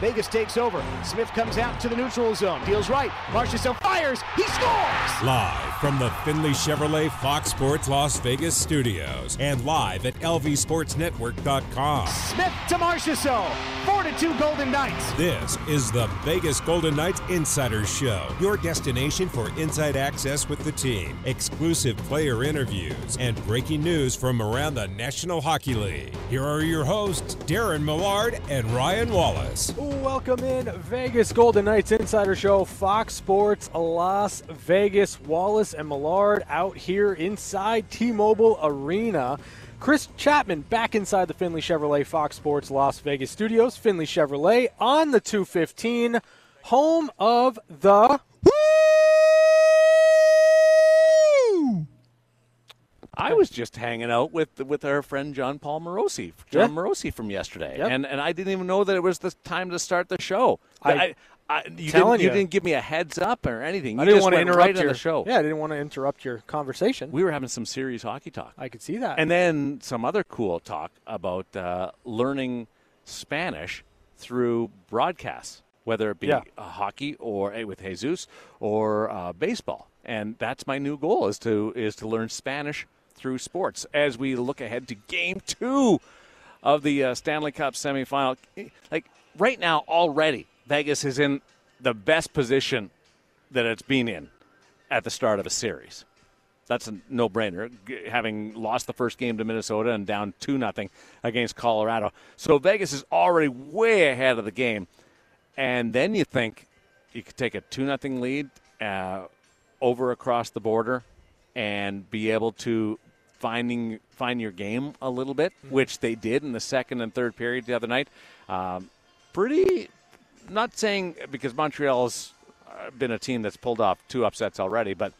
Vegas takes over. Smith comes out to the neutral zone. Deals right. Marchessault fires. He scores! Live from the Finley Chevrolet Fox Sports Las Vegas studios and live at lvsportsnetwork.com. Smith to Marchessault. 4-2 Golden Knights. This is the Vegas Golden Knights Insider Show, your destination for inside access with the team, exclusive player interviews, and breaking news from around the National Hockey League. Here are your hosts, Darren Millard and Ryan Wallace. Welcome in, Vegas Golden Knights Insider Show, Fox Sports Las Vegas. Wallace and Millard out here inside T-Mobile Arena. Chris Chapman back inside the Finley Chevrolet Fox Sports Las Vegas studios. Finley Chevrolet on the 215, home of the... Woo! I was just hanging out with our friend John Paul Morosi, Morosi from yesterday, and I didn't even know that it was the time to start the show. You didn't give me a heads up or anything. You I didn't want to interrupt the show. Yeah, I didn't want to interrupt your conversation. We were having some serious hockey talk. I could see that. And then some other cool talk about learning Spanish through broadcasts, whether it be hockey or with Jesus or baseball. And that's my new goal is to learn Spanish through sports as we look ahead to Game 2 of the Stanley Cup semifinal. Like right now, already. Vegas is in the best position that it's been in at the start of a series. That's a no-brainer, having lost the first game to Minnesota and down 2-0 against Colorado. So Vegas is already way ahead of the game. And then you think you could take a 2-0 lead over across the border and be able to find your game a little bit, which they did in the second and third period the other night. Not saying because Montreal's been a team that's pulled off 2 upsets already, but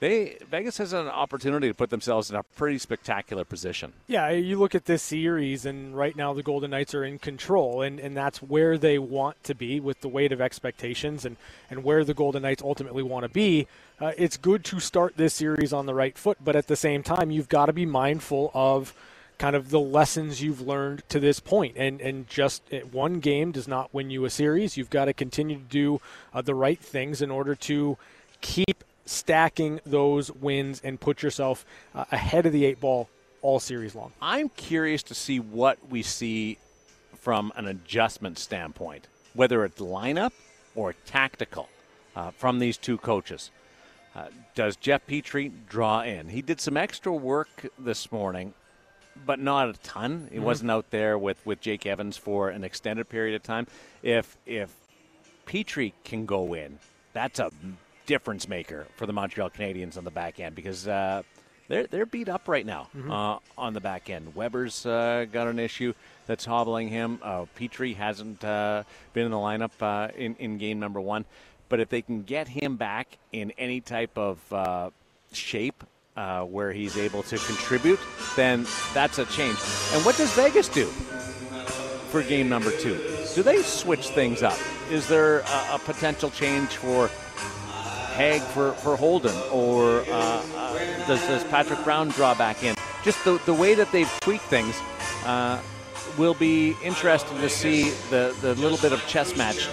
Vegas has an opportunity to put themselves in a pretty spectacular position. Yeah, you look at this series, and right now the Golden Knights are in control, and that's where they want to be with the weight of expectations and where the Golden Knights ultimately want to be. It's good to start this series on the right foot, but at the same time, you've got to be mindful of kind of the lessons you've learned to this point. And just one game does not win you a series. You've got to continue to do the right things in order to keep stacking those wins and put yourself ahead of the 8 ball all series long. I'm curious to see what we see from an adjustment standpoint, whether it's lineup or tactical from these two coaches. Does Jeff Petry draw in? He did some extra work this morning, but not a ton. He wasn't out there with Jake Evans for an extended period of time. If Petry can go in, that's a difference maker for the Montreal Canadiens on the back end because they're beat up right now on the back end. Weber's got an issue that's hobbling him. Petry hasn't been in the lineup in game number 1. But if they can get him back in any type of shape, where he's able to contribute, then that's a change. And what does Vegas do for game number 2? Do they switch things up? Is there a potential change for Hague for Holden? Or does Patrick Brown draw back in? Just the way that they've tweaked things will be interesting to see the little bit of chess match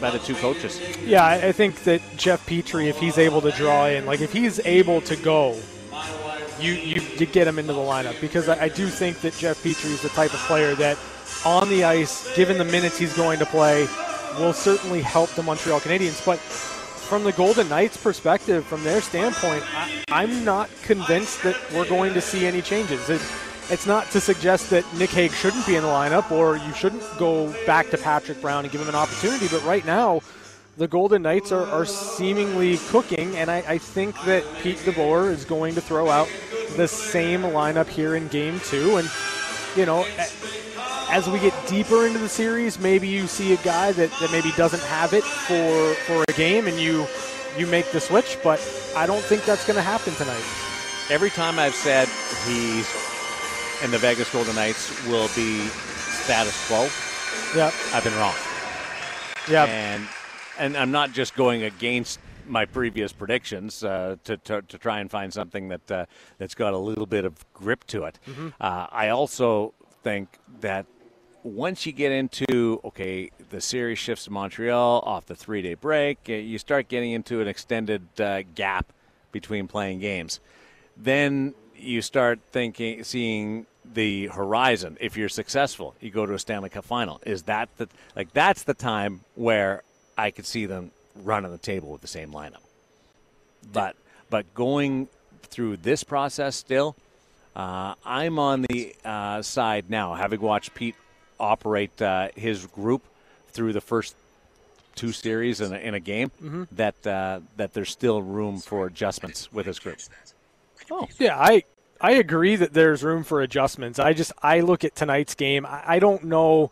by the two coaches. Yeah, I think that Jeff Petry, if he's able to draw in, like if he's able to go, you get him into the lineup because I do think that Jeff Petry is the type of player that on the ice, given the minutes he's going to play, will certainly help the Montreal Canadiens. But from the Golden Knights' perspective, from their standpoint, I'm not convinced that we're going to see any changes. It's not to suggest that Nick Hague shouldn't be in the lineup or you shouldn't go back to Patrick Brown and give him an opportunity, but right now the Golden Knights are seemingly cooking, and I think that Pete DeBoer is going to throw out the same lineup here in Game 2. And, you know, as we get deeper into the series, maybe you see a guy that maybe doesn't have it for a game and you make the switch, but I don't think that's going to happen tonight. Every time I've said he's... and the Vegas Golden Knights will be status quo. Yep. I've been wrong. Yep. And I'm not just going against my previous predictions to try and find something that's got a little bit of grip to it. I also think that once you get into, okay, the series shifts to Montreal off the 3-day break, you start getting into an extended gap between playing games. Then you start thinking, seeing the horizon. If you're successful, you go to a Stanley Cup final. Is that the, like, that's the time where I could see them run on the table with the same lineup. But going through this process still, I'm on the side now, having watched Pete operate his group through the first two series in a game, that there's still room for adjustments with his group. Oh yeah, I agree that there's room for adjustments. I look at tonight's game. I don't know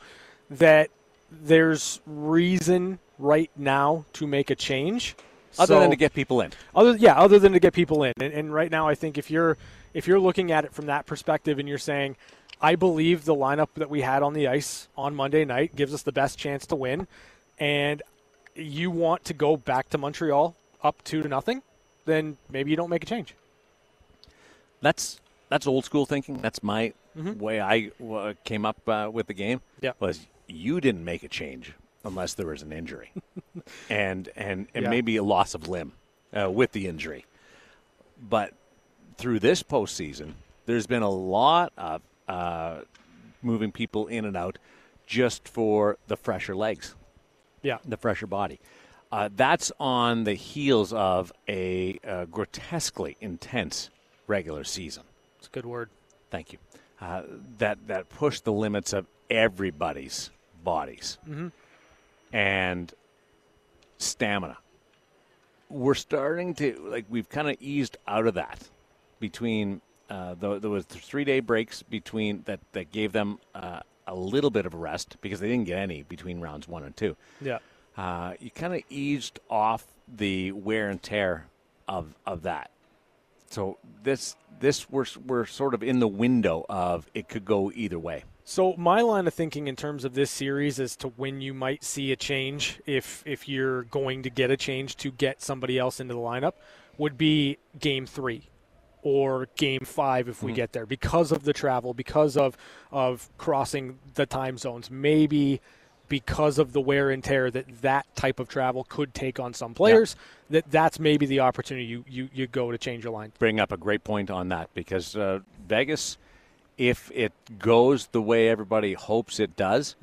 that there's reason right now to make a change. Other than to get people in. Other than to get people in. And right now I think if you're looking at it from that perspective and you're saying, I believe the lineup that we had on the ice on Monday night gives us the best chance to win, and you want to go back to Montreal up 2-0, then maybe you don't make a change. That's old school thinking. That's my way I came up with the game. Yeah. Was you didn't make a change unless there was an injury, and maybe a loss of limb with the injury. But through this postseason, there's been a lot of moving people in and out just for the fresher legs, the fresher body. That's on the heels of a grotesquely intense regular season. It's a good word. Thank you. That pushed the limits of everybody's bodies and stamina. We're starting to, like, we've kind of eased out of that between there was 3-day breaks between that gave them a little bit of a rest because they didn't get any between rounds 1 and 2. Yeah. You kind of eased off the wear and tear of that. So this we're sort of in the window of it could go either way. So my line of thinking in terms of this series as to when you might see a change, if you're going to get a change to get somebody else into the lineup, would be Game 3 or Game 5 if we get there, because of the travel, because of crossing the time zones, maybe because of the wear and tear that type of travel could take on some players, that's maybe the opportunity you go to change your line. Bring up a great point on that, because Vegas, if it goes the way everybody hopes it does,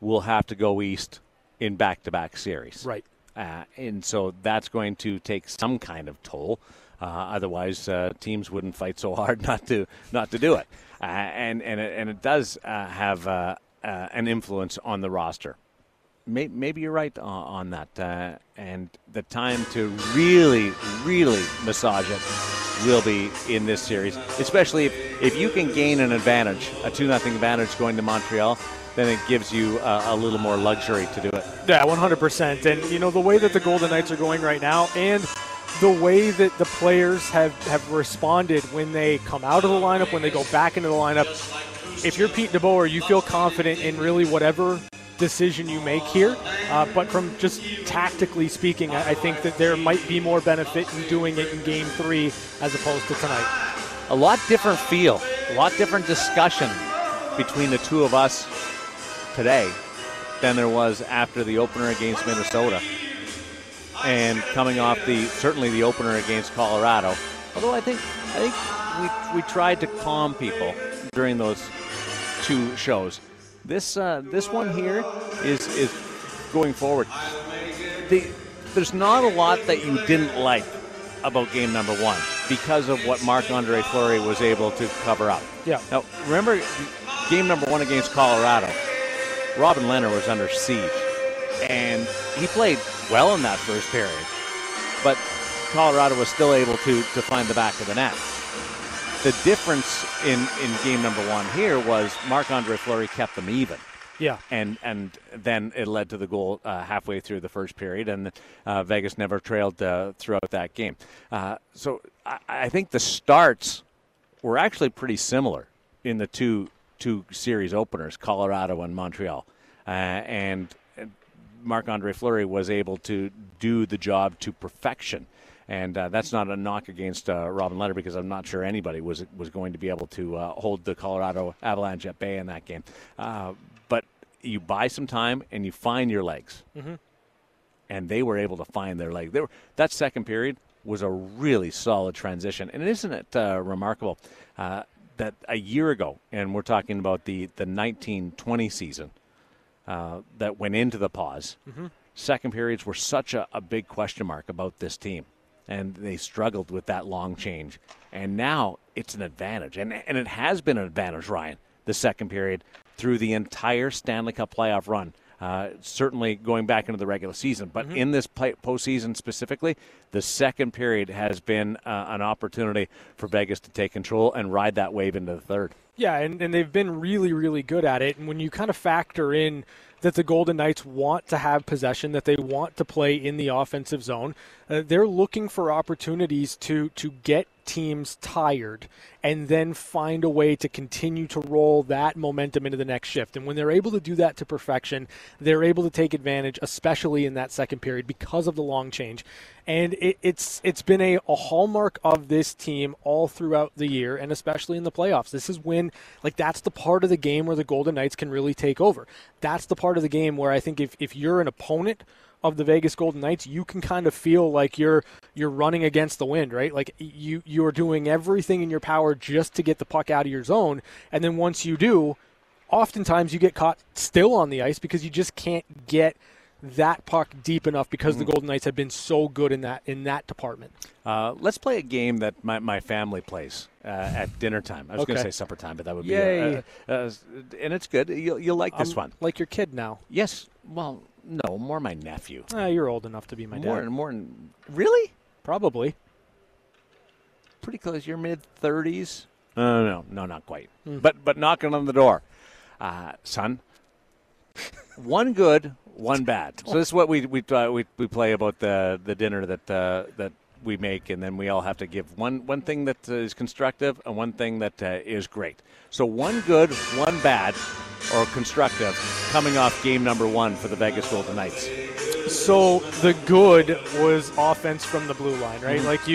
will have to go east in back-to-back series. Right. And so that's going to take some kind of toll. Otherwise, teams wouldn't fight so hard not to do it. And it does have an influence on the roster. Maybe you're right on that. And the time to really, really massage it will be in this series, especially if you can gain an advantage, a 2-0 advantage going to Montreal, then it gives you a little more luxury to do it. Yeah, 100%. And, you know, the way that the Golden Knights are going right now and the way that the players have responded when they come out of the lineup, when they go back into the lineup, if you're Pete DeBoer, you feel confident in really whatever decision you make here. But from just tactically speaking, I think that there might be more benefit in doing it in Game 3 as opposed to tonight. A lot different feel, a lot different discussion between the two of us today than there was after the opener against Minnesota and coming off the opener against Colorado. Although I think we tried to calm people during those two shows. This one here is going forward. There's not a lot that you didn't like about game number 1 because of what Marc-Andre Fleury was able to cover up. Yeah. Now, remember game number 1 against Colorado, Robin Lehner was under siege, and he played well in that first period, but Colorado was still able to find the back of the net. The difference in game number 1 here was Marc-Andre Fleury kept them even. Yeah. And then it led to the goal halfway through the first period, and Vegas never trailed throughout that game. So I think the starts were actually pretty similar in the two series openers, Colorado and Montreal. And Marc-Andre Fleury was able to do the job to perfection. And that's not a knock against Robin Lehner, because I'm not sure anybody was going to be able to hold the Colorado Avalanche at bay in that game. But you buy some time and you find your legs. Mm-hmm. And they were able to find their leg. They were, that second period was a really solid transition. And isn't it remarkable that a year ago, and we're talking about the 19-20 season that went into the pause, mm-hmm. second periods were such a big question mark about this team. And they struggled with that long change. And now it's an advantage. And it has been an advantage, Ryan, the second period through the entire Stanley Cup playoff run. Certainly going back into the regular season. But mm-hmm. in this postseason specifically, the second period has been an opportunity for Vegas to take control and ride that wave into the third. Yeah, and they've been really, really good at it. And when you kind of factor in that the Golden Knights want to have possession, that they want to play in the offensive zone, they're looking for opportunities to get teams tired and then find a way to continue to roll that momentum into the next shift. And when they're able to do that to perfection, they're able to take advantage, especially in that second period because of the long change. And it's been a hallmark of this team all throughout the year, and especially in the playoffs. This is when, like, that's the part of the game where the Golden Knights can really take over. That's the part of the game where I think if you're an opponent of the Vegas Golden Knights, you can kind of feel like you're running against the wind, right? Like you're doing everything in your power just to get the puck out of your zone, and then once you do, oftentimes you get caught still on the ice because you just can't get that puck deep enough because the Golden Knights have been so good in that department. Let's play a game that my family plays at dinner time. I was going to say supper time, but that would be and it's good. You'll like this one. Like your kid now. Yes. Well, no, more my nephew. You're old enough to be my dad. Morton, really? Probably. Pretty close. You're mid-30s. No, not quite. But knocking on the door. Son, one good, one bad. So this is what we play about the dinner that we make, and then we all have to give one thing that is constructive and one thing that is great. So one good, one bad, or constructive, coming off game number one for the Vegas Golden Knights. So the good was offense from the blue line, right? Mm-hmm. Like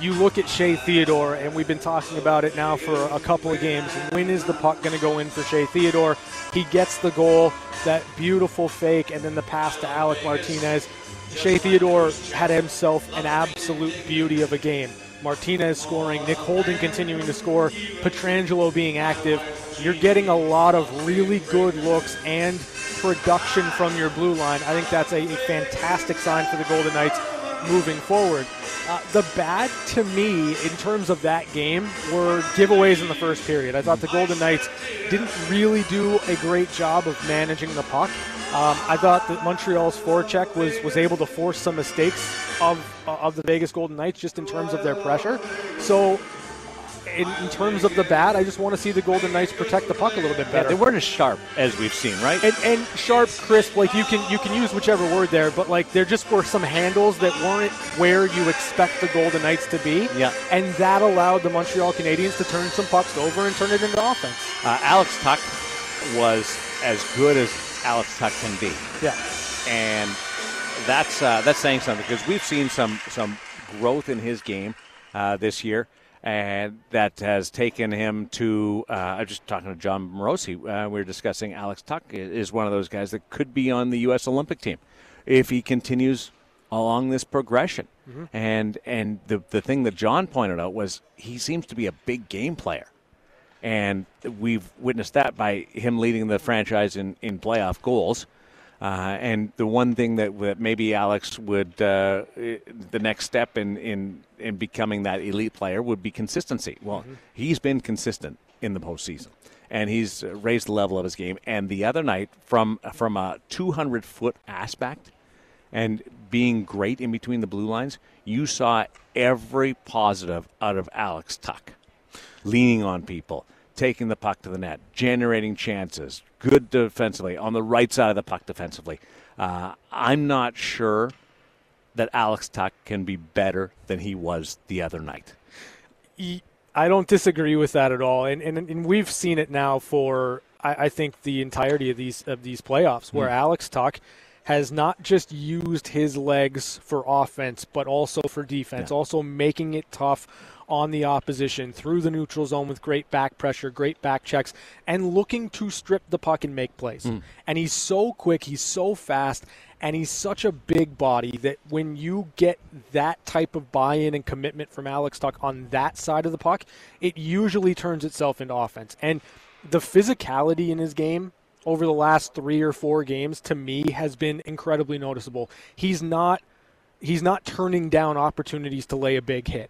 you look at Shea Theodore, and we've been talking about it now for a couple of games. When is the puck going to go in for Shea Theodore? He gets the goal, that beautiful fake, and then the pass to Alec Martinez. Shea Theodore had himself an absolute beauty of a game. Martinez scoring, Nick Holden continuing to score, Petrangelo being active. You're getting a lot of really good looks and production from your blue line. I think that's a fantastic sign for the Golden Knights moving forward. The bad, to me, in terms of that game, were giveaways in the first period. I thought the Golden Knights didn't really do a great job of managing the puck. I thought that Montreal's forecheck was able to force some mistakes of the Vegas Golden Knights just in terms of their pressure. So in terms of the bat, I just want to see the Golden Knights protect the puck a little bit better. Yeah, they weren't as sharp as we've seen, right? And sharp, crisp, like you can use whichever word there, but like there just were some handles that weren't where you expect the Golden Knights to be. Yeah. And that allowed the Montreal Canadiens to turn some pucks over and turn it into offense. Alex Tuch was as good as Alex Tuch can be. Yeah. And that's saying something, because we've seen some growth in his game this year. And that has taken him to, I was just talking to John Morosi, we were discussing Alex Tuch is one of those guys that could be on the U.S. Olympic team if he continues along this progression. Mm-hmm. And the thing that John pointed out was he seems to be a big game player. And we've witnessed that by him leading the franchise in playoff goals. And the one thing that maybe Alex would, the next step in becoming that elite player would be consistency. Well, mm-hmm. he's been consistent in the postseason, and he's raised the level of his game. And the other night, from a 200-foot aspect and being great in between the blue lines, you saw every positive out of Alex Tuch, leaning on people, taking the puck to the net, generating chances, good defensively, on the right side of the puck defensively. I'm not sure that Alex Tuch can be better than he was the other night. I don't disagree with that at all. And we've seen it now for, I think, the entirety of these playoffs, where Alex Tuch has not just used his legs for offense, but also for defense, also making it tough on the opposition through the neutral zone with great back pressure, great back checks, and looking to strip the puck and make plays. And he's so quick, he's so fast, and he's such a big body that when you get that type of buy-in and commitment from Alex Tuch on that side of the puck, it usually turns itself into offense. And the physicality in his game over the last 3 or 4 games, to me, has been incredibly noticeable. He's not turning down opportunities to lay a big hit.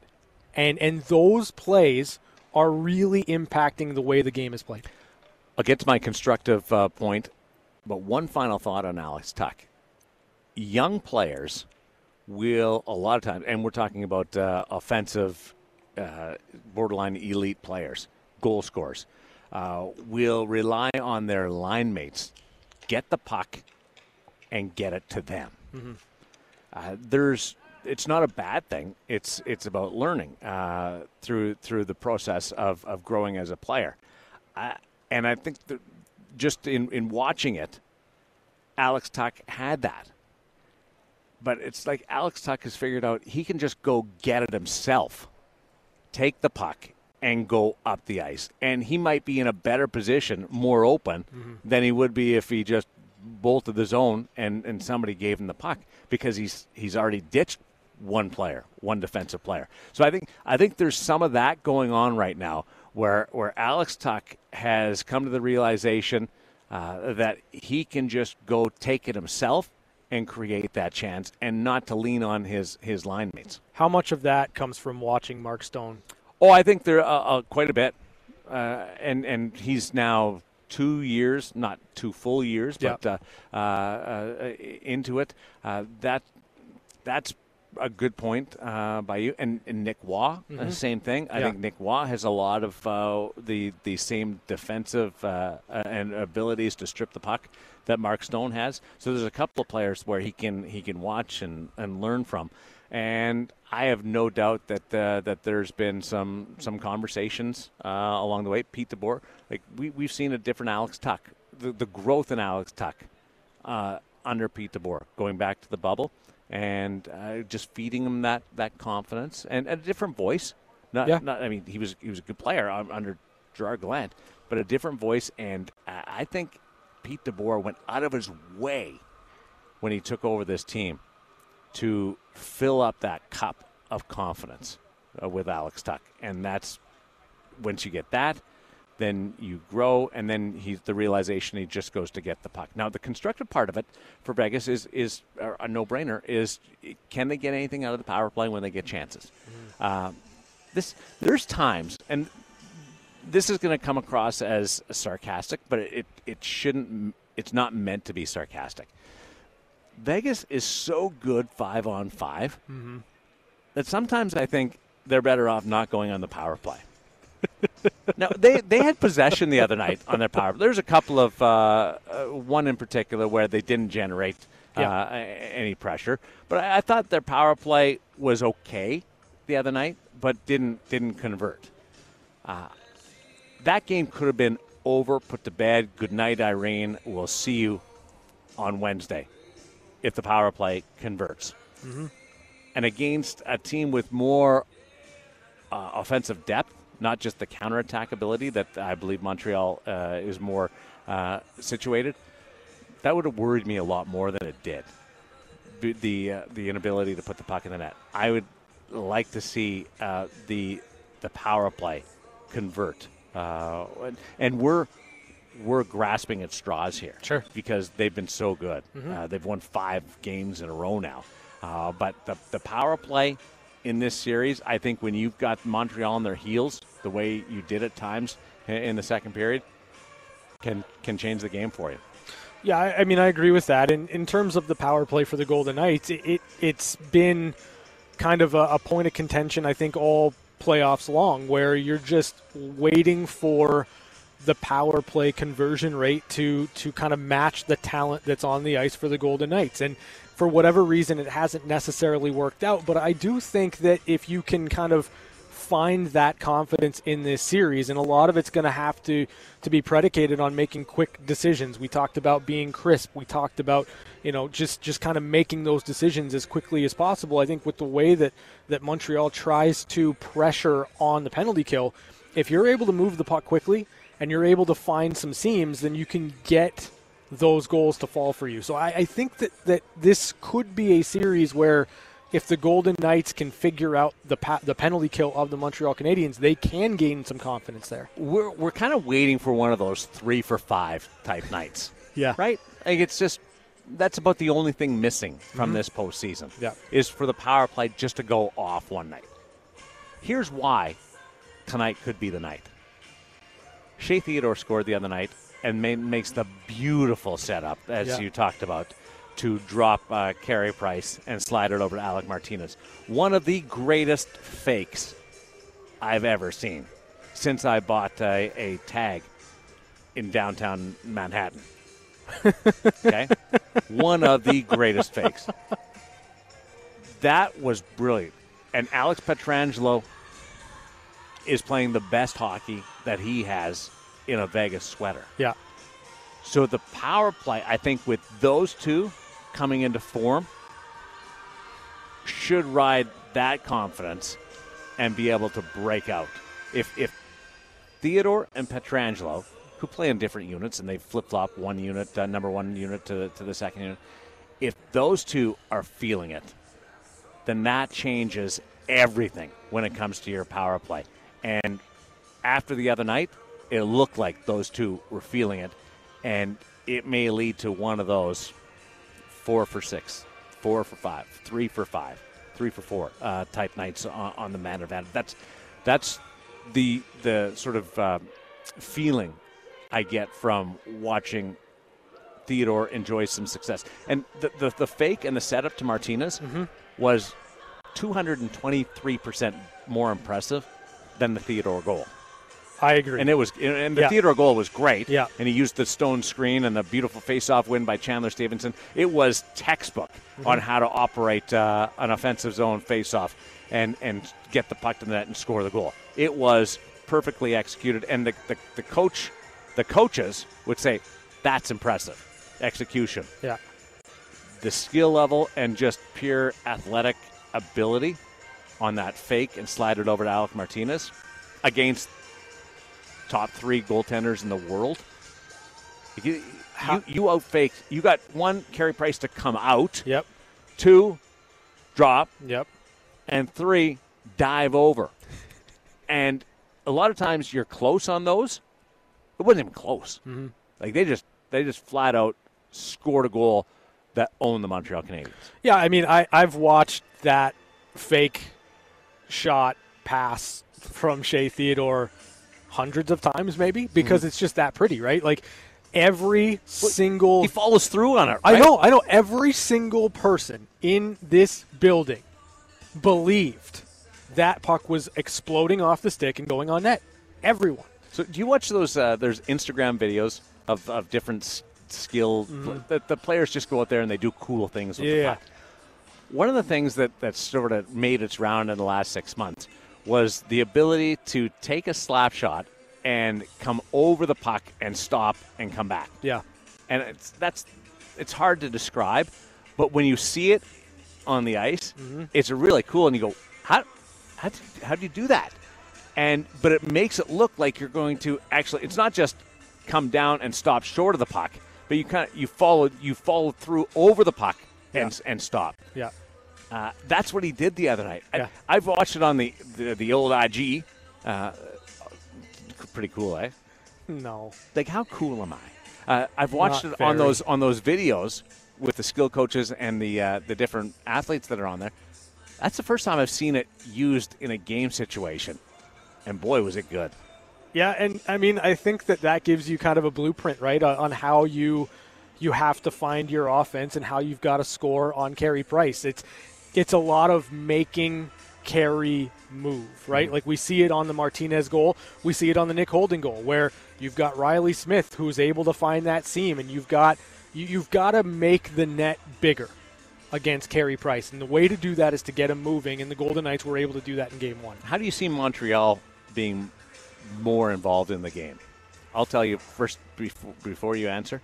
And those plays are really impacting the way the game is played. I'll get to my constructive point, but one final thought on Alex Tuch. Young players will, a lot of times, and we're talking about offensive, borderline elite players, goal scorers, will rely on their line mates, get the puck, and get it to them. It's not a bad thing. It's about learning through the process of growing as a player. And I think that just in watching it, Alex Tuch had that. But it's like Alex Tuch has figured out he can just go get it himself, take the puck, and go up the ice. And he might be in a better position, more open, than he would be if he just bolted the zone and somebody gave him the puck, because he's already ditched one defensive player. So I think there's some of that going on right now, where Alex Tuch has come to the realization that he can just go take it himself and create that chance, and not to lean on his line mates. How much of that comes from watching Mark Stone? Oh, I think there quite a bit, and he's now 2 years, not 2 full years, but into it. That's a good point by you. And Nick Waugh, same thing. I think Nick Waugh has a lot of the same defensive and abilities to strip the puck that Mark Stone has. So there's a couple of players where he can watch and learn from. And I have no doubt that there's been some conversations along the way. Pete DeBoer, like we've seen a different Alex Tuch, the growth in Alex Tuch under Pete DeBoer, going back to the bubble, and just feeding him that confidence and a different voice. I mean, he was a good player under Gerard Gallant, but a different voice. And I think Pete DeBoer went out of his way when he took over this team to fill up that cup of confidence with Alex Tuch. And that's, once you get that, then you grow, and then the realization he just goes to get the puck. Now, the constructive part of it for Vegas is a no-brainer, is can they get anything out of the power play when they get chances? There's times, and this is going to come across as sarcastic, but it shouldn't. It's not meant to be sarcastic. Vegas is so good 5-on-5 that sometimes I think they're better off not going on the power play. Now, they had possession the other night on their power play. There's a couple of, one in particular where they didn't generate any pressure. But I thought their power play was okay the other night, but didn't convert. That game could have been over, put to bed. Good night, Irene. We'll see you on Wednesday, if the power play converts. And against a team with more offensive depth, not just the counterattack ability that I believe Montreal is more situated, that would have worried me a lot more than it did, the inability to put the puck in the net. I would like to see the power play convert. And we're grasping at straws here, sure, because they've been so good. They've won 5 games in a row now. But the power play in this series, I think when you've got Montreal on their heels, the way you did at times in the second period, can change the game for you. Yeah, I mean, I agree with that. In terms of the power play for the Golden Knights, it's been kind of a point of contention, I think, all playoffs long, where you're just waiting for the power play conversion rate to kind of match the talent that's on the ice for the Golden Knights. And for whatever reason, it hasn't necessarily worked out. But I do think that if you can kind of find that confidence in this series, and a lot of it's going to have to be predicated on making quick decisions. We talked about being crisp. We talked about, you know, just kind of making those decisions as quickly as possible. I think with the way that Montreal tries to pressure on the penalty kill, if you're able to move the puck quickly and you're able to find some seams, then you can get those goals to fall for you. So I think that this could be a series where if the Golden Knights can figure out the penalty kill of the Montreal Canadiens, they can gain some confidence there. We're kind of waiting for one of those 3-for-5 type nights. Yeah. Right? Like, it's just, that's about the only thing missing from this postseason, is for the power play just to go off one night. Here's why tonight could be the night. Shea Theodore scored the other night and makes the beautiful setup, as you talked about, to drop Carey Price and slide it over to Alec Martinez. One of the greatest fakes I've ever seen since I bought a tag in downtown Manhattan. Okay? One of the greatest fakes. That was brilliant. And Alex Petrangelo is playing the best hockey that he has in a Vegas sweater. Yeah. So the power play, I think, with those two coming into form, should ride that confidence and be able to break out. If Theodore and Petrangelo, who play in different units and they flip-flop one unit, number one unit to the second unit, if those two are feeling it, then that changes everything when it comes to your power play. And after the other night, it looked like those two were feeling it, and it may lead to one of those 4-for-6, 4-for-5, 3-for-5, 3-for-4 type nights on the man event. That's the sort of feeling I get from watching Theodore enjoy some success. And the fake and the setup to Martinez was 223% more impressive than the Theodore goal. I agree. And the Theodore goal was great. Yeah. And he used the Stone screen and the beautiful face-off win by Chandler Stephenson. It was textbook on how to operate an offensive zone face-off and get the puck to the net and score the goal. It was perfectly executed. And the coaches would say, that's impressive execution. Yeah. The skill level and just pure athletic ability on that fake and slide it over to Alec Martinez against top three goaltenders in the world. You outfaked. You got one, Carey Price to come out. Yep. Two, drop. Yep. And three, dive over. And a lot of times you're close on those. It wasn't even close. Mm-hmm. Like they just flat out scored a goal that owned the Montreal Canadiens. Yeah, I mean I've watched that fake shot pass from Shea Theodore hundreds of times maybe, because it's just that pretty, right? Like every single... He follows through on it, right? I know. Every single person in this building believed that puck was exploding off the stick and going on net. Everyone. So do you watch those, there's Instagram videos of different skills. The players just go out there and they do cool things with the puck. One of the things that sort of made its round in the last 6 months was the ability to take a slap shot and come over the puck and stop and come back. Yeah. And it's hard to describe, but when you see it on the ice, it's really cool, and you go, how do you do that? But it makes it look like you're going to actually, it's not just come down and stop short of the puck, but you kind of you follow through over the puck and stop. Yeah. That's what he did the other night. Yeah. I've watched it on the old IG. Pretty cool, eh? No. Like, how cool am I? I've watched it on those videos with the skill coaches and the different athletes that are on there. That's the first time I've seen it used in a game situation, and boy, was it good. Yeah, and I mean, I think that gives you kind of a blueprint, right, on how you have to find your offense and how you've got to score on Carey Price. It's a lot of making Carey move, right? Like we see it on the Martinez goal. We see it on the Nick Holden goal, where you've got Riley Smith who's able to find that seam, and you've got to make the net bigger. against Carey Price. And the way to do that is to get him moving, and the Golden Knights were able to do that in Game 1. How do you see Montreal being more involved in the game? I'll tell you first before you answer.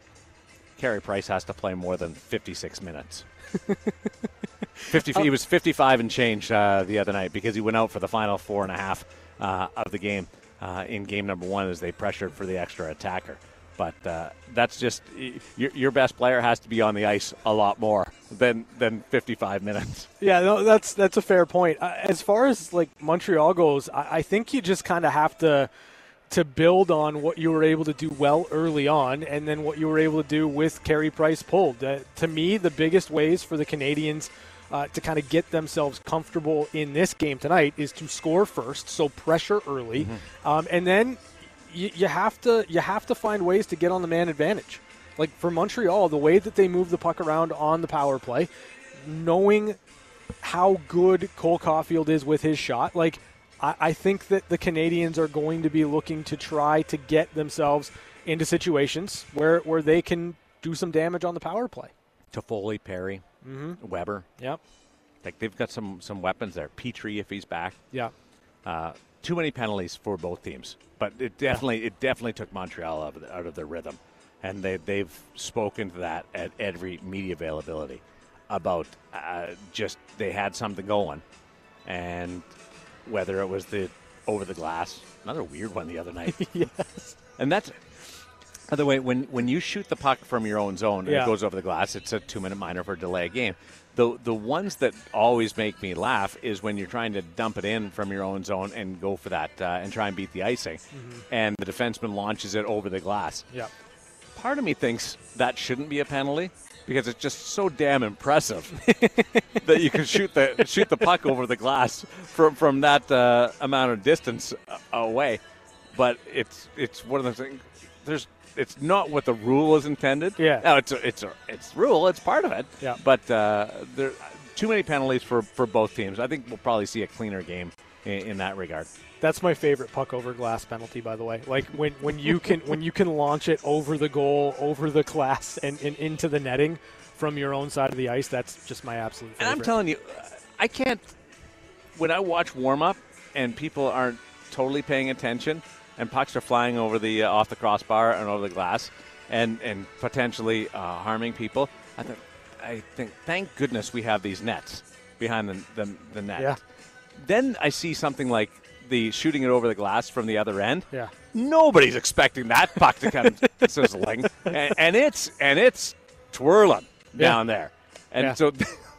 Carey Price has to play more than 56 minutes. 50, he was 55 and change the other night because he went out for the final 4.5 of the game in game number one as they pressured for the extra attacker. But that's just your best player has to be on the ice a lot more than 55 minutes. Yeah, no, that's a fair point. As far as like Montreal goes, I think you just kind of have to build on what you were able to do well early on and then what you were able to do with Carey Price pulled. To me, the biggest ways for the Canadians to kind of get themselves comfortable in this game tonight is to score first, so pressure early, and then you have to find ways to get on the man advantage. Like for Montreal, the way that they move the puck around on the power play, knowing how good Cole Caufield is with his shot, like I think that the Canadians are going to be looking to try to get themselves into situations where they can do some damage on the power play. Toffoli, Perry, Weber. Yep. Like they've got some weapons there. Petry, if he's back. Yeah. Too many penalties for both teams, but it definitely took Montreal out of their rhythm, and they've spoken to that at every media availability about just they had something going, and whether it was the over the glass, another weird one the other night. Yes, and that's by the way when you shoot the puck from your own zone and it goes over the glass, it's a 2-minute minor for delay game. The ones that always make me laugh is when you're trying to dump it in from your own zone and go for that and try and beat the icing, and the defenseman launches it over the glass. Yep. Part of me thinks that shouldn't be a penalty because it's just so damn impressive that you can shoot the puck over the glass from that amount of distance away. But it's one of those things. It's not what the rule is intended. Yeah. No, it's rule. It's part of it. Yeah. But there too many penalties for both teams. I think we'll probably see a cleaner game in that regard. That's my favorite puck over glass penalty, by the way. Like when you can launch it over the goal, over the glass, and into the netting from your own side of the ice. That's just my absolute favorite. And I'm telling you, I can't. When I watch warm up and people aren't totally paying attention. And pucks are flying over the off the crossbar and over the glass, and potentially harming people. I think, thank goodness we have these nets behind the net. Yeah. Then I see something like the shooting it over the glass from the other end. Yeah. Nobody's expecting that puck to come sizzling, and it's twirling down there, and so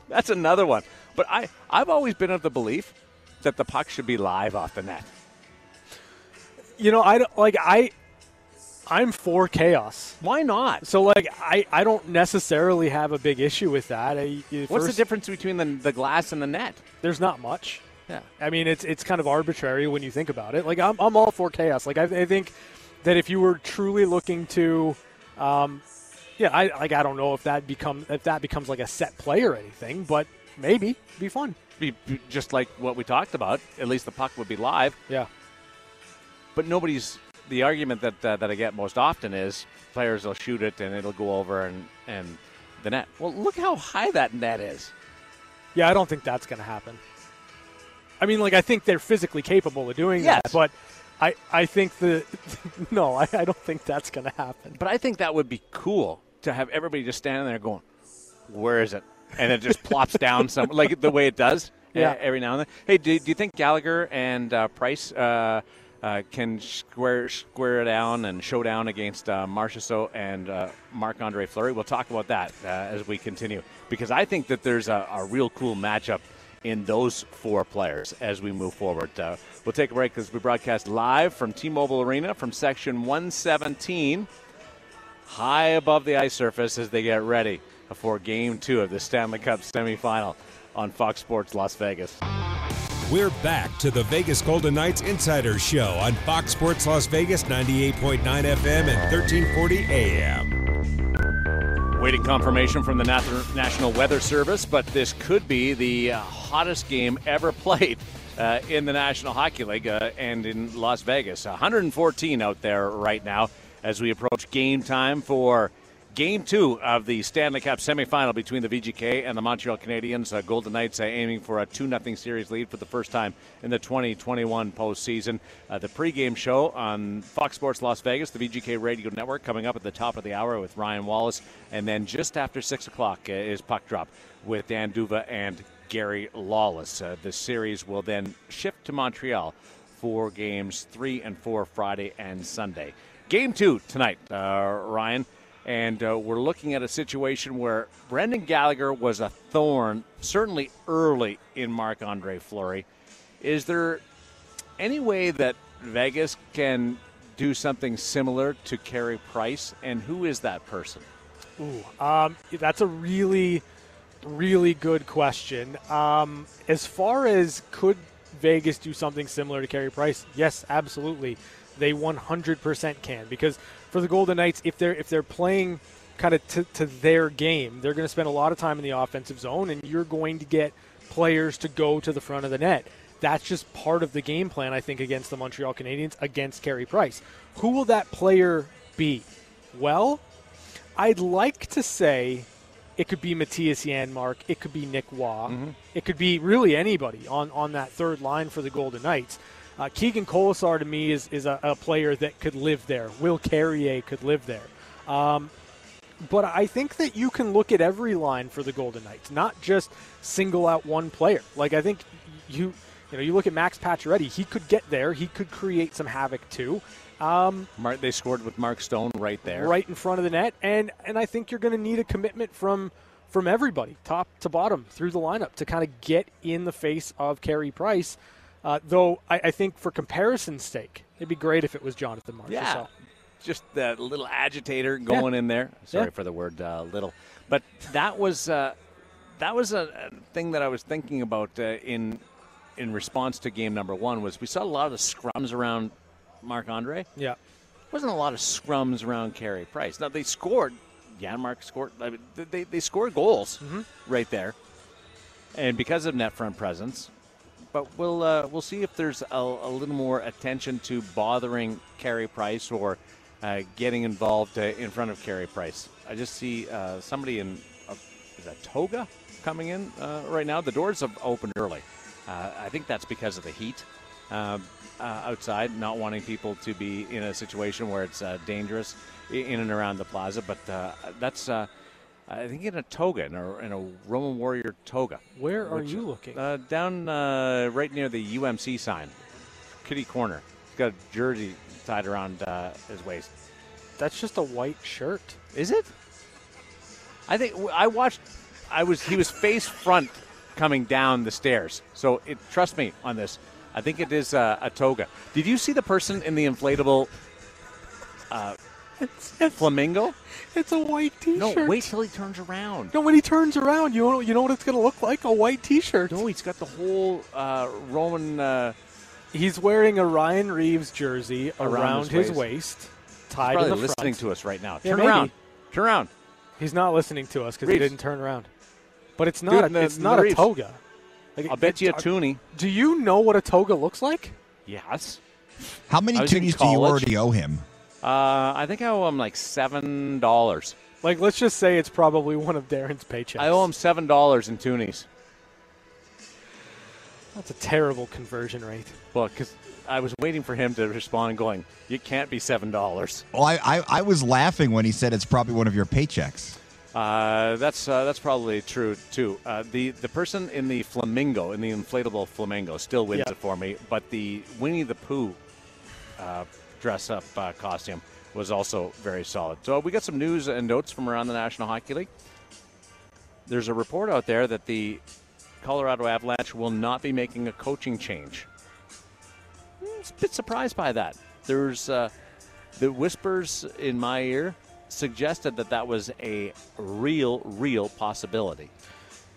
that's another one. But I've always been of the belief that the puck should be live off the net. You know, I'm for chaos. Why not? So, like, I don't necessarily have a big issue with that. What's the difference between the glass and the net? There's not much. Yeah. I mean, it's kind of arbitrary when you think about it. Like, I'm all for chaos. Like, I think that if you were truly looking to, I don't know if that becomes like a set play or anything, but maybe it'd be fun. Be just like what we talked about. At least the puck would be live. Yeah. But nobody's – the argument that I get most often is players will shoot it and it'll go over and the net. Well, look how high that net is. Yeah, I don't think that's going to happen. I mean, like, I think they're physically capable of doing that, but I think the – no, I don't think that's going to happen. But I think that would be cool to have everybody just standing there going, where is it? And it just plops down some – like the way it does every now and then. Hey, do you think Gallagher and Price can square down and show down against Marchessault and Marc-Andre Fleury? We'll talk about that as we continue, because I think that there's a real cool matchup in those four players as we move forward. We'll take a break because we broadcast live from T-Mobile Arena from Section 117, high above the ice surface as they get ready for Game 2 of the Stanley Cup semifinal on Fox Sports Las Vegas. We're back to the Vegas Golden Knights Insider Show on Fox Sports Las Vegas, 98.9 FM and 1340 AM. Waiting confirmation from the National Weather Service, but this could be the hottest game ever played in the National Hockey League and in Las Vegas. 114 out there right now as we approach game time for Game 2 of the Stanley Cup semifinal between the VGK and the Montreal Canadiens. Golden Knights aiming for a 2-0 series lead for the first time in the 2021 postseason. The pregame show on Fox Sports Las Vegas, the VGK radio network, coming up at the top of the hour with Ryan Wallace. And then just after 6 o'clock is Puck Drop with Dan Duva and Gary Lawless. The series will then shift to Montreal for games 3 and 4 Friday and Sunday. Game 2 tonight, Ryan. And we're looking at a situation where Brendan Gallagher was a thorn, certainly early in Marc-Andre Fleury. Is there any way that Vegas can do something similar to Carey Price? And who is that person? That's a really good question. As far as could Vegas do something similar to Carey Price, yes, absolutely. They 100% can, because for the Golden Knights, if they're playing kind of to their game, they're going to spend a lot of time in the offensive zone, and you're going to get players to go to the front of the net. That's just part of the game plan, I think, against the Montreal Canadiens, against Carey Price. Who will that player be? Well, I'd like to say it could be Matthias Janmark. It could be Nick Waugh. Mm-hmm. It could be really anybody on that third line for the Golden Knights. Keegan Colasar, to me, is a player that could live there. Will Carrier could live there. But I think that you can look at every line for the Golden Knights, not just single out one player. Like, I think you look at Max Pacioretty. He could get there. He could create some havoc, too. They scored with Mark Stone right there. Right in front of the net. And I think you're going to need a commitment from everybody, top to bottom, through the lineup, to kind of get in the face of Carey Price. Though, I think for comparison's sake, it'd be great if it was Jonathan Marchessault. Yeah, just that little agitator going in there. Sorry for the word little. But that was a thing that I was thinking about in response to game number one, was we saw a lot of the scrums around Marc-Andre. Yeah. Wasn't a lot of scrums around Carey Price. Now, they scored. Janmark scored. I mean, they scored goals right there. And because of net front presence. But we'll see if there's a little more attention to bothering Carey Price or getting involved in front of Carey Price. I just see somebody in a toga coming in right now. The doors have opened early. I think that's because of the heat outside, not wanting people to be in a situation where it's dangerous in and around the plaza. But that's... I think in a toga, in a Roman warrior toga. Where are you looking? Down right near the UMC sign, kitty corner. He's got a jersey tied around his waist. That's just a white shirt. Is it? I think I watched. He was face front coming down the stairs. So trust me on this. I think it is a toga. Did you see the person in the inflatable? Flamingo? It's a white T-shirt. No, wait till he turns around. No, when he turns around, you know what it's going to look like? A white T-shirt. No, he's got the whole Roman... He's wearing a Ryan Reeves jersey around his waist, tied in the front. He's probably listening to us right now. Turn around. Turn around. He's not listening to us because he didn't turn around. But it's not a toga. Like, I'll bet you a toonie. Do you know what a toga looks like? Yes. How many toonies do you already owe him? I think I owe him like $7. Like, let's just say it's probably one of Darren's paychecks. I owe him $7 in toonies. That's a terrible conversion rate. Well, because I was waiting for him to respond going, you can't be $7. Well, I was laughing when he said it's probably one of your paychecks. That's probably true, too. The person in the flamingo, in the inflatable flamingo, still wins it for me. But the Winnie the Pooh dress-up costume was also very solid. So we got some news and notes from around the National Hockey League. There's a report out there that the Colorado Avalanche will not be making a coaching change. I'm a bit surprised by that. There's the whispers in my ear suggested that was a real possibility.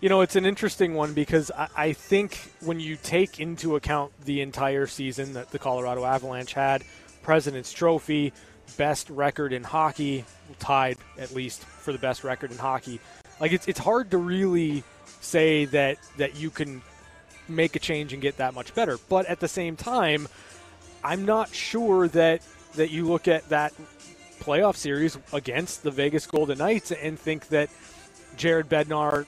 You know, it's an interesting one because I think when you take into account the entire season that the Colorado Avalanche had, President's Trophy, best record in hockey, tied at least for the best record in hockey. Like, it's hard to really say that you can make a change and get that much better. But at the same time, I'm not sure that you look at that playoff series against the Vegas Golden Knights and think that Jared Bednar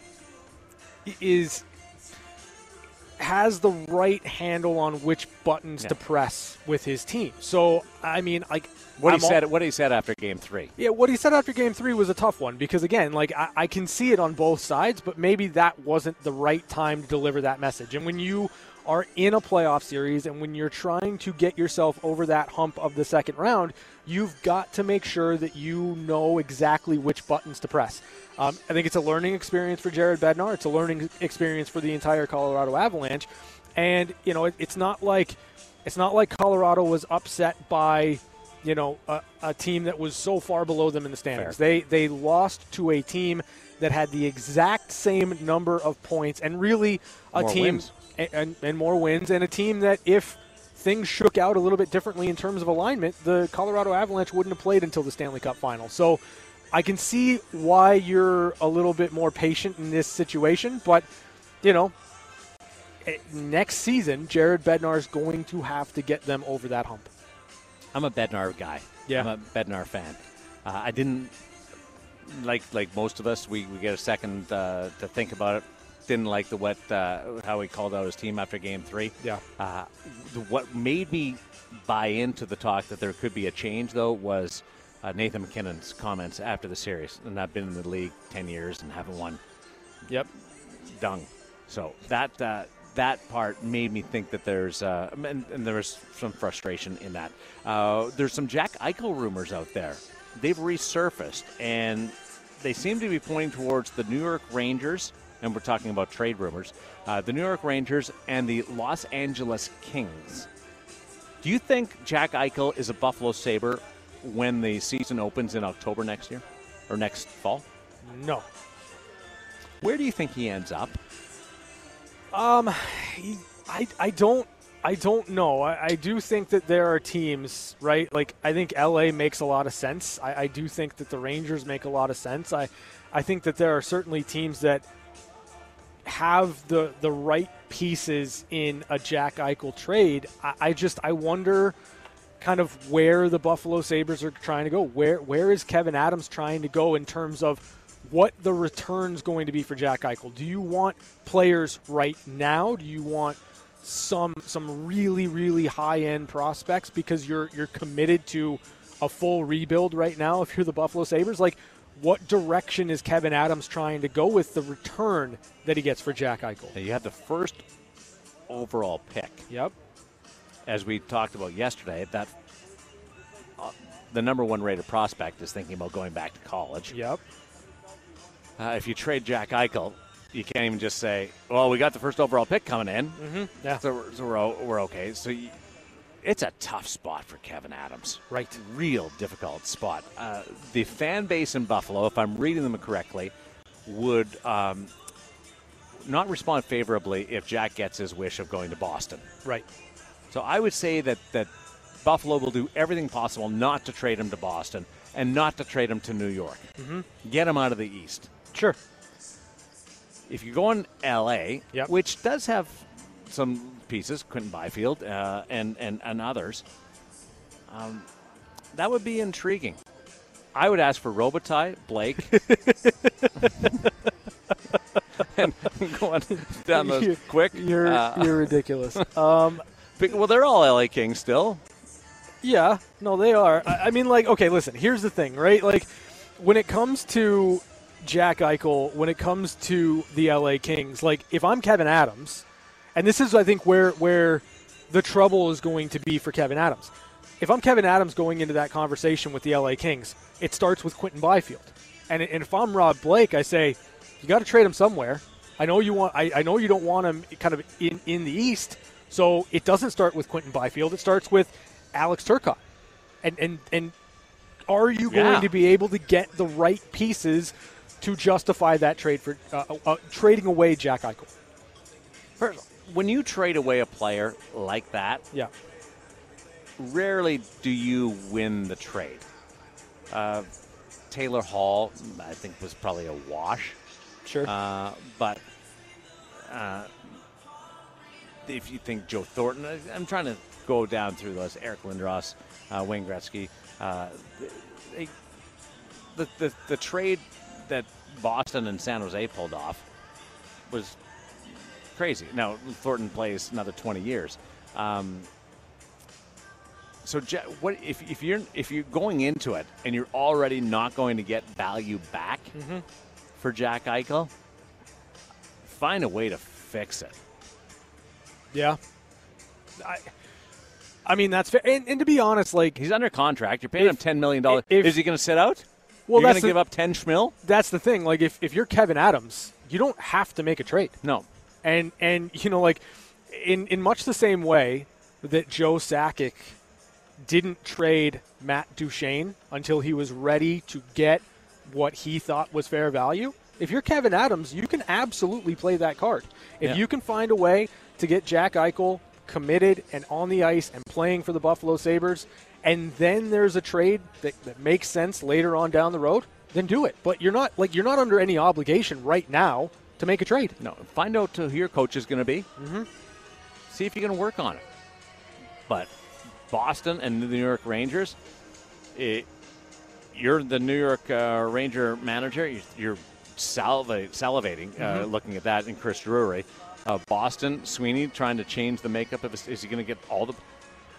has the right handle on which buttons to press with his team. So, I mean, like what he said after Game 3. Yeah, what he said after Game 3 was a tough one because, again, like I can see it on both sides, but maybe that wasn't the right time to deliver that message. And when you are in a playoff series and when you're trying to get yourself over that hump of the second round, you've got to make sure that you know exactly which buttons to press. I think it's a learning experience for Jared Bednar. It's a learning experience for the entire Colorado Avalanche. And, you know, it's not like Colorado was upset by, you know, a team that was so far below them in the standings. They lost to a team that had the exact same number of points and really a more team and more wins, and a team that if things shook out a little bit differently in terms of alignment, the Colorado Avalanche wouldn't have played until the Stanley Cup final. So I can see why you're a little bit more patient in this situation, but, you know, next season, Jared Bednar is going to have to get them over that hump. I'm a Bednar guy. Yeah. I'm a Bednar fan. I didn't, like most of us, we get a second to think about it. Didn't like the how he called out his team after Game 3. Yeah. What made me buy into the talk that there could be a change, though, was Nathan McKinnon's comments after the series. And I've been in the league 10 years and haven't won. Yep. Dung. So that part made me think that there's and there was some frustration in that. There's some Jack Eichel rumors out there. They've resurfaced, and they seem to be pointing towards the New York Rangers, and we're talking about trade rumors, the New York Rangers and the Los Angeles Kings. Do you think Jack Eichel is a Buffalo Sabre when the season opens in October next year or next fall? No. Where do you think he ends up? I don't know. I do think that there are teams, right? Like, I think LA makes a lot of sense. I do think that the Rangers make a lot of sense. I think that there are certainly teams that have the right pieces in a Jack Eichel trade. I wonder kind of where the Buffalo Sabres are trying to go. Where is Kevyn Adams trying to go in terms of what the return's going to be for Jack Eichel? Do you want players right now? Do you want some really, really high-end prospects because you're committed to a full rebuild right now if you're the Buffalo Sabres? Like, what direction is Kevyn Adams trying to go with the return that he gets for Jack Eichel? You have the first overall pick. Yep. As we talked about yesterday, that the number one rated prospect is thinking about going back to college. Yep. If you trade Jack Eichel, you can't even just say, well, we got the first overall pick coming in. Mm-hmm. Yeah. So we're okay. So it's a tough spot for Kevyn Adams. Right. Real difficult spot. The fan base in Buffalo, if I'm reading them correctly, would not respond favorably if Jack gets his wish of going to Boston. Right. So I would say that Buffalo will do everything possible not to trade him to Boston and not to trade him to New York. Mm-hmm. Get him out of the East. Sure. If you go on L.A., yep, which does have some pieces, Quentin Byfield and others, that would be intriguing. I would ask for Robitaille, Blake, and go on down those quick. You're ridiculous. Well, they're all L.A. Kings still. Yeah, no, they are. I mean, like, okay, listen, here's the thing, right? Like, when it comes to Jack Eichel, when it comes to the LA Kings, like, if I'm Kevyn Adams, and this is, I think, where the trouble is going to be for Kevyn Adams. If I'm Kevyn Adams going into that conversation with the LA Kings, it starts with Quentin Byfield. And if I'm Rob Blake, I say, you got to trade him somewhere. I know you don't want him kind of in the East, so it doesn't start with Quentin Byfield. It starts with Alex Tuch. And are you going to be able to get the right pieces to justify that trade for trading away Jack Eichel? First, when you trade away a player like that, rarely do you win the trade. Taylor Hall, I think, was probably a wash. Sure. But if you think Joe Thornton, I'm trying to go down through those, Eric Lindros, Wayne Gretzky. The trade that Boston and San Jose pulled off was crazy. Now, Thornton plays another 20 years. So what if you're going into it and you're already not going to get value back for Jack Eichel, find a way to fix it. Yeah, I mean that's fair. And to be honest, like he's under contract. You're paying him $10 million. Is he going to sit out? Well, you're going to give up 10 schmil. That's the thing. Like if you're Kevyn Adams, you don't have to make a trade. No, and you know like in much the same way that Joe Sakic didn't trade Matt Duchene until he was ready to get what he thought was fair value. If you're Kevyn Adams, you can absolutely play that card. If you can find a way to get Jack Eichel committed and on the ice and playing for the Buffalo Sabres, and then there's a trade that makes sense later on down the road, then do it. But you're not under any obligation right now to make a trade. No, find out who your coach is going to be. Mm-hmm. See if you can work on it. But Boston and the New York Rangers, you're the New York Ranger manager. You're salivating looking at that, and Chris Drury. Boston, Sweeney trying to change the makeup of his. Is he going to get all the?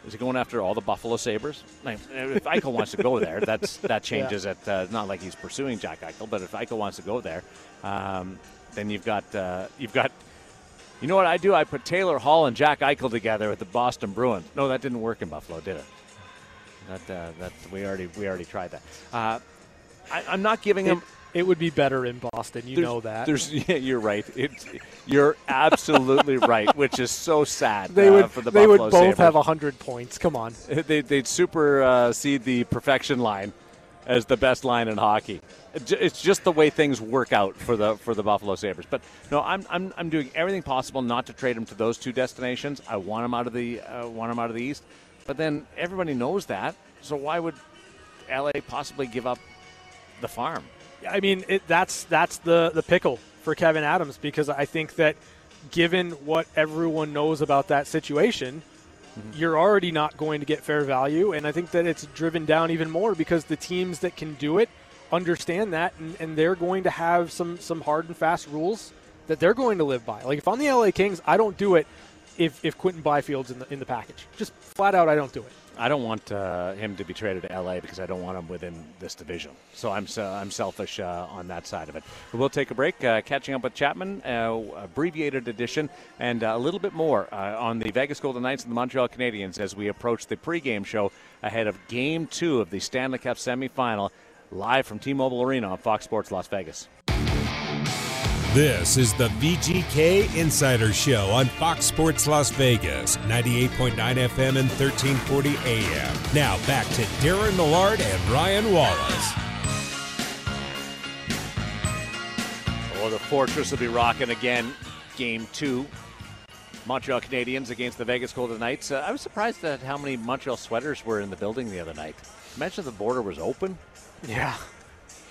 Is he going after all the Buffalo Sabres? Like, if Eichel wants to go there, that changes it. Not like he's pursuing Jack Eichel, but if Eichel wants to go there, then you've got. You know what I do? I put Taylor Hall and Jack Eichel together with the Boston Bruins. No, that didn't work in Buffalo, did it? That we already tried that. I'm not giving him. It would be better in Boston. You know that. You're right. You're absolutely right, which is so sad. They would both have 100 points. Come on. They'd supersede the perfection line as the best line in hockey. It's just the way things work out for the Buffalo Sabres. But no, I'm doing everything possible not to trade him to those two destinations. I want him out of the East. But then everybody knows that, so why would LA possibly give up the farm? I mean, that's the pickle for Kevyn Adams, because I think that given what everyone knows about that situation, you're already not going to get fair value, and I think that it's driven down even more because the teams that can do it understand that, and they're going to have some hard and fast rules that they're going to live by. Like if I'm the LA Kings, I don't do it if Quentin Byfield's in the package. Just flat out, I don't do it. I don't want him to be traded to LA because I don't want him within this division. So I'm selfish on that side of it. But we'll take a break. Catching up with Chapman, abbreviated edition, and a little bit more on the Vegas Golden Knights and the Montreal Canadiens as we approach the pregame show ahead of Game 2 of the Stanley Cup semifinal, live from T-Mobile Arena on Fox Sports Las Vegas. This is the VGK Insider Show on Fox Sports Las Vegas, 98.9 FM and 1340 AM. Now back to Darren Millard and Ryan Wallace. Well, the Fortress will be rocking again. Game 2. Montreal Canadiens against the Vegas Golden Knights. I was surprised at how many Montreal sweaters were in the building the other night. Imagine the border was open. Yeah.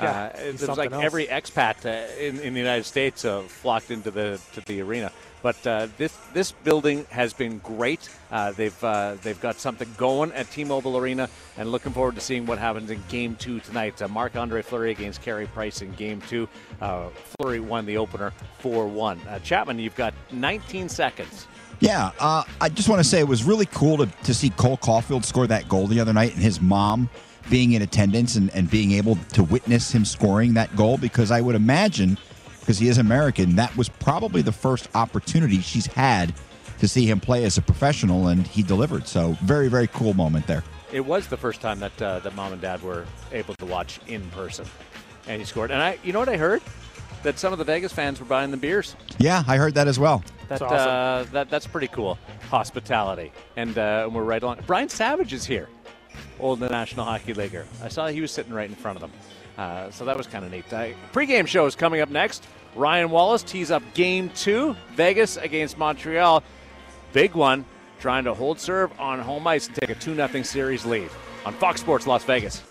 It was like every expat in the United States flocked into the arena. But this building has been great. They've got something going at T-Mobile Arena, and looking forward to seeing what happens in Game 2 tonight. Marc-Andre Fleury against Carey Price in Game 2. Fleury won the opener 4-1. Chapman, you've got 19 seconds. Yeah, I just want to say it was really cool to see Cole Caufield score that goal the other night, and his mom being in attendance and being able to witness him scoring that goal, because I would imagine, because he is American, that was probably the first opportunity she's had to see him play as a professional, and he delivered. So very, very cool moment there. It was the first time that that mom and dad were able to watch in person, and he scored. And you know what I heard? That some of the Vegas fans were buying the beers. Yeah, I heard that as well. That's awesome. That's pretty cool. Hospitality. And we're right along. Brian Savage is here. Old National Hockey Leaguer. I saw he was sitting right in front of them. So that was kind of neat. Pre-game show is coming up next. Ryan Wallace tees up Game 2, Vegas against Montreal. Big one, trying to hold serve on home ice and take a 2-0 series lead on Fox Sports Las Vegas.